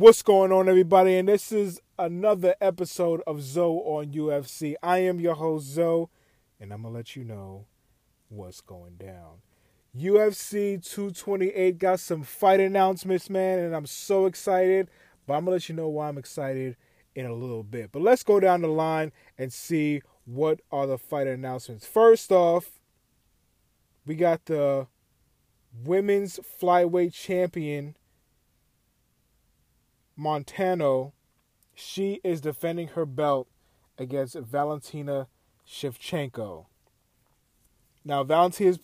What's going on, everybody? And this is another episode of Zoe on UFC. I am your host, Zoe, and I'm going to let you know what's going down. UFC 228 got some fight announcements, man, and I'm so excited. But I'm going to let you know why I'm excited in a little bit. But let's go down the line and see what are the fight announcements. First off, we got the women's flyweight champion, Montano. She is defending her belt against Valentina Shevchenko. Now, Valentina's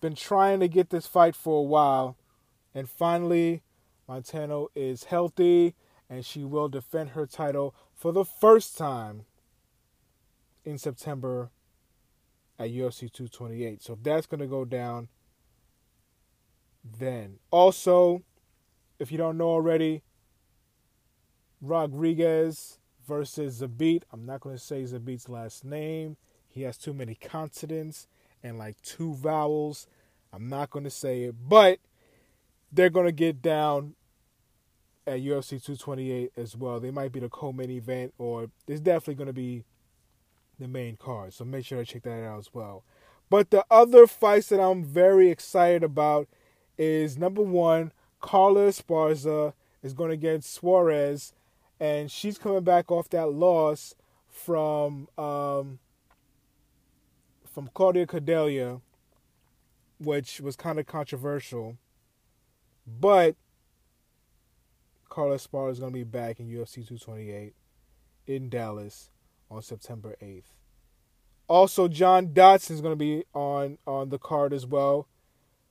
been trying to get this fight for a while, and finally, Montano is healthy, and she will defend her title for the first time in September at UFC 228. So that's going to go down then. Also, if you don't know already, Rodriguez versus Zabit. I'm not going to say Zabit's last name. He has too many consonants and like two vowels. I'm not going to say it. But they're going to get down at UFC 228 as well. They might be the co-main event, or it's definitely going to be the main card. So make sure to check that out as well. But the other fights that I'm very excited about is, number one, Carlos Barza is going against Suarez. And she's coming back off that loss from Claudia Gadelha, which was kind of controversial. But Carlos Barza is going to be back in UFC 228 in Dallas on September 8th. Also, John Dodson is going to be on the card as well.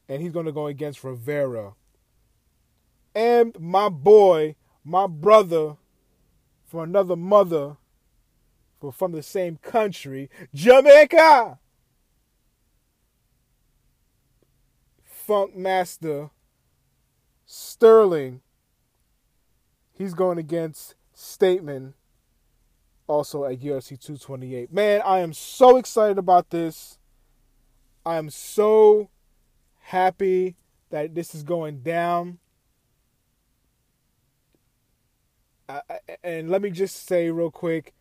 And he's going to go against Rivera. And my boy, my brother, from another mother, from the same country, Jamaica, Funk Master Sterling. He's going against Stateman, also at UFC 228. Man, I am so excited about this. I am so happy that this is going down. And let me just say real quick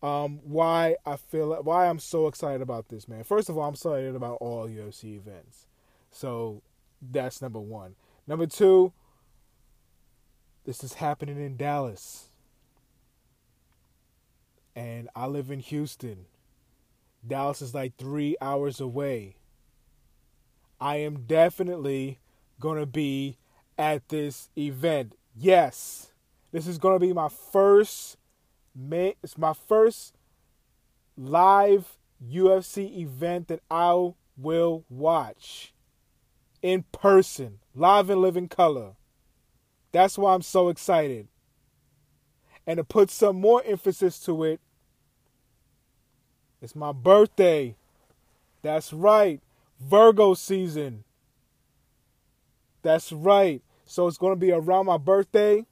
why I'm so excited about this, man. First of all, I'm excited about all UFC events. So that's number one. Number two, this is happening in Dallas. And I live in Houston. Dallas is like 3 hours away. I am definitely going to be at this event. Yes. This is going to be my first live UFC event that I will watch in person, live and live in color. That's why I'm so excited. And to put some more emphasis to it, it's my birthday. That's right. Virgo season. That's right. So it's going to be around my birthday.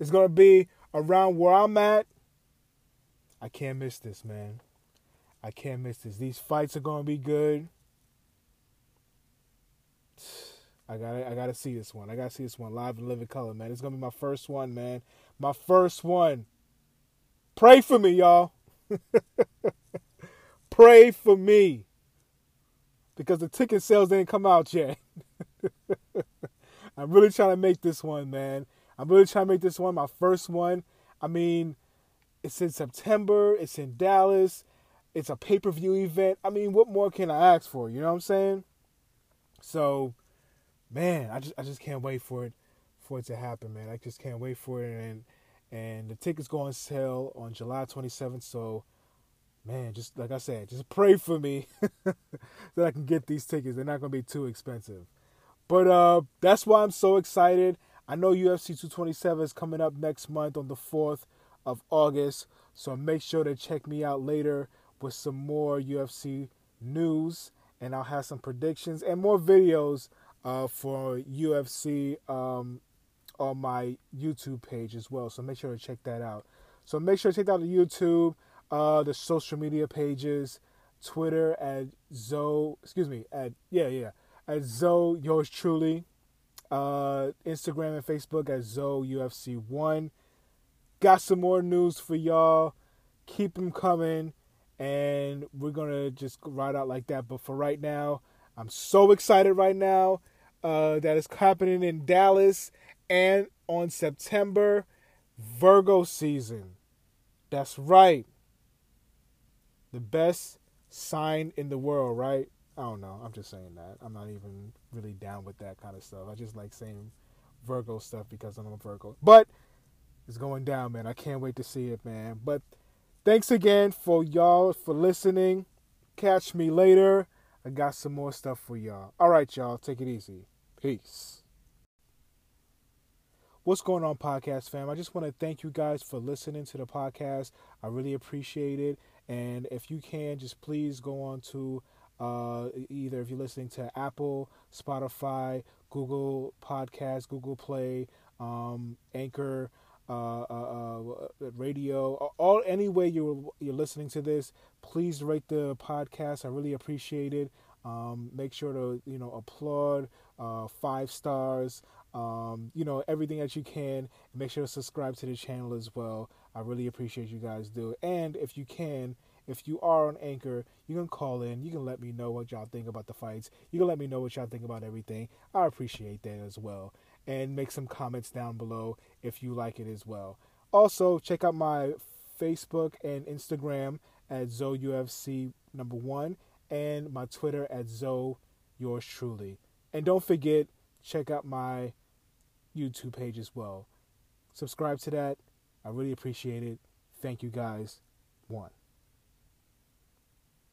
It's going to be around where I'm at. I can't miss this, man. I can't miss this. These fights are going to be good. I gotta see this one. I got to see this one live and live in color, man. It's going to be my first one, man. My first one. Pray for me, y'all. Pray for me. Because the ticket sales didn't come out yet. I'm really trying to make this one, man. I'm really trying to make this one my first one. I mean, it's in September. It's in Dallas. It's a pay-per-view event. I mean, what more can I ask for? You know what I'm saying? So, man, I just can't wait for it to happen, man. I just can't wait for it. And the tickets go on sale on July 27th. So, man, just like I said, just pray for me that I can get these tickets. They're not going to be too expensive. But that's why I'm so excited. I know UFC 227 is coming up next month on the 4th of August, so make sure to check me out later with some more UFC news, and I'll have some predictions and more videos for UFC on my YouTube page as well, so make sure to check that out. So make sure to check out the YouTube, the social media pages, Twitter at Zoe, at Zoe Yours Truly. Instagram and Facebook at ZoeUFC1. Got some more news for y'all. Keep them coming. And we're going to just ride out like that. But for right now, I'm so excited right now that it's happening in Dallas. And on September, Virgo season. That's right. The best sign in the world, right? I don't know. I'm just saying that. I'm not even really down with that kind of stuff. I just like saying Virgo stuff because I'm a Virgo. But it's going down, man. I can't wait to see it, man. But thanks again for y'all for listening. Catch me later. I got some more stuff for y'all. All right, y'all. Take it easy. Peace. What's going on, podcast fam? I just want to thank you guys for listening to the podcast. I really appreciate it. And if you can, just please go on to either if you're listening to Apple, Spotify, Google Podcasts, Google Play, Anchor, radio, all any way you're listening to this, please rate the podcast. I really appreciate it. Make sure to applaud, 5 stars, everything that you can. Make sure to subscribe to the channel as well. I really appreciate you guys do. And if you can, if you are on Anchor, you can call in. You can let me know what y'all think about the fights. You can let me know what y'all think about everything. I appreciate that as well. And make some comments down below if you like it as well. Also, check out my Facebook and Instagram at ZoeUFC1 and my Twitter at ZoeYoursTruly. And don't forget, check out my YouTube page as well. Subscribe to that. I really appreciate it. Thank you guys. One.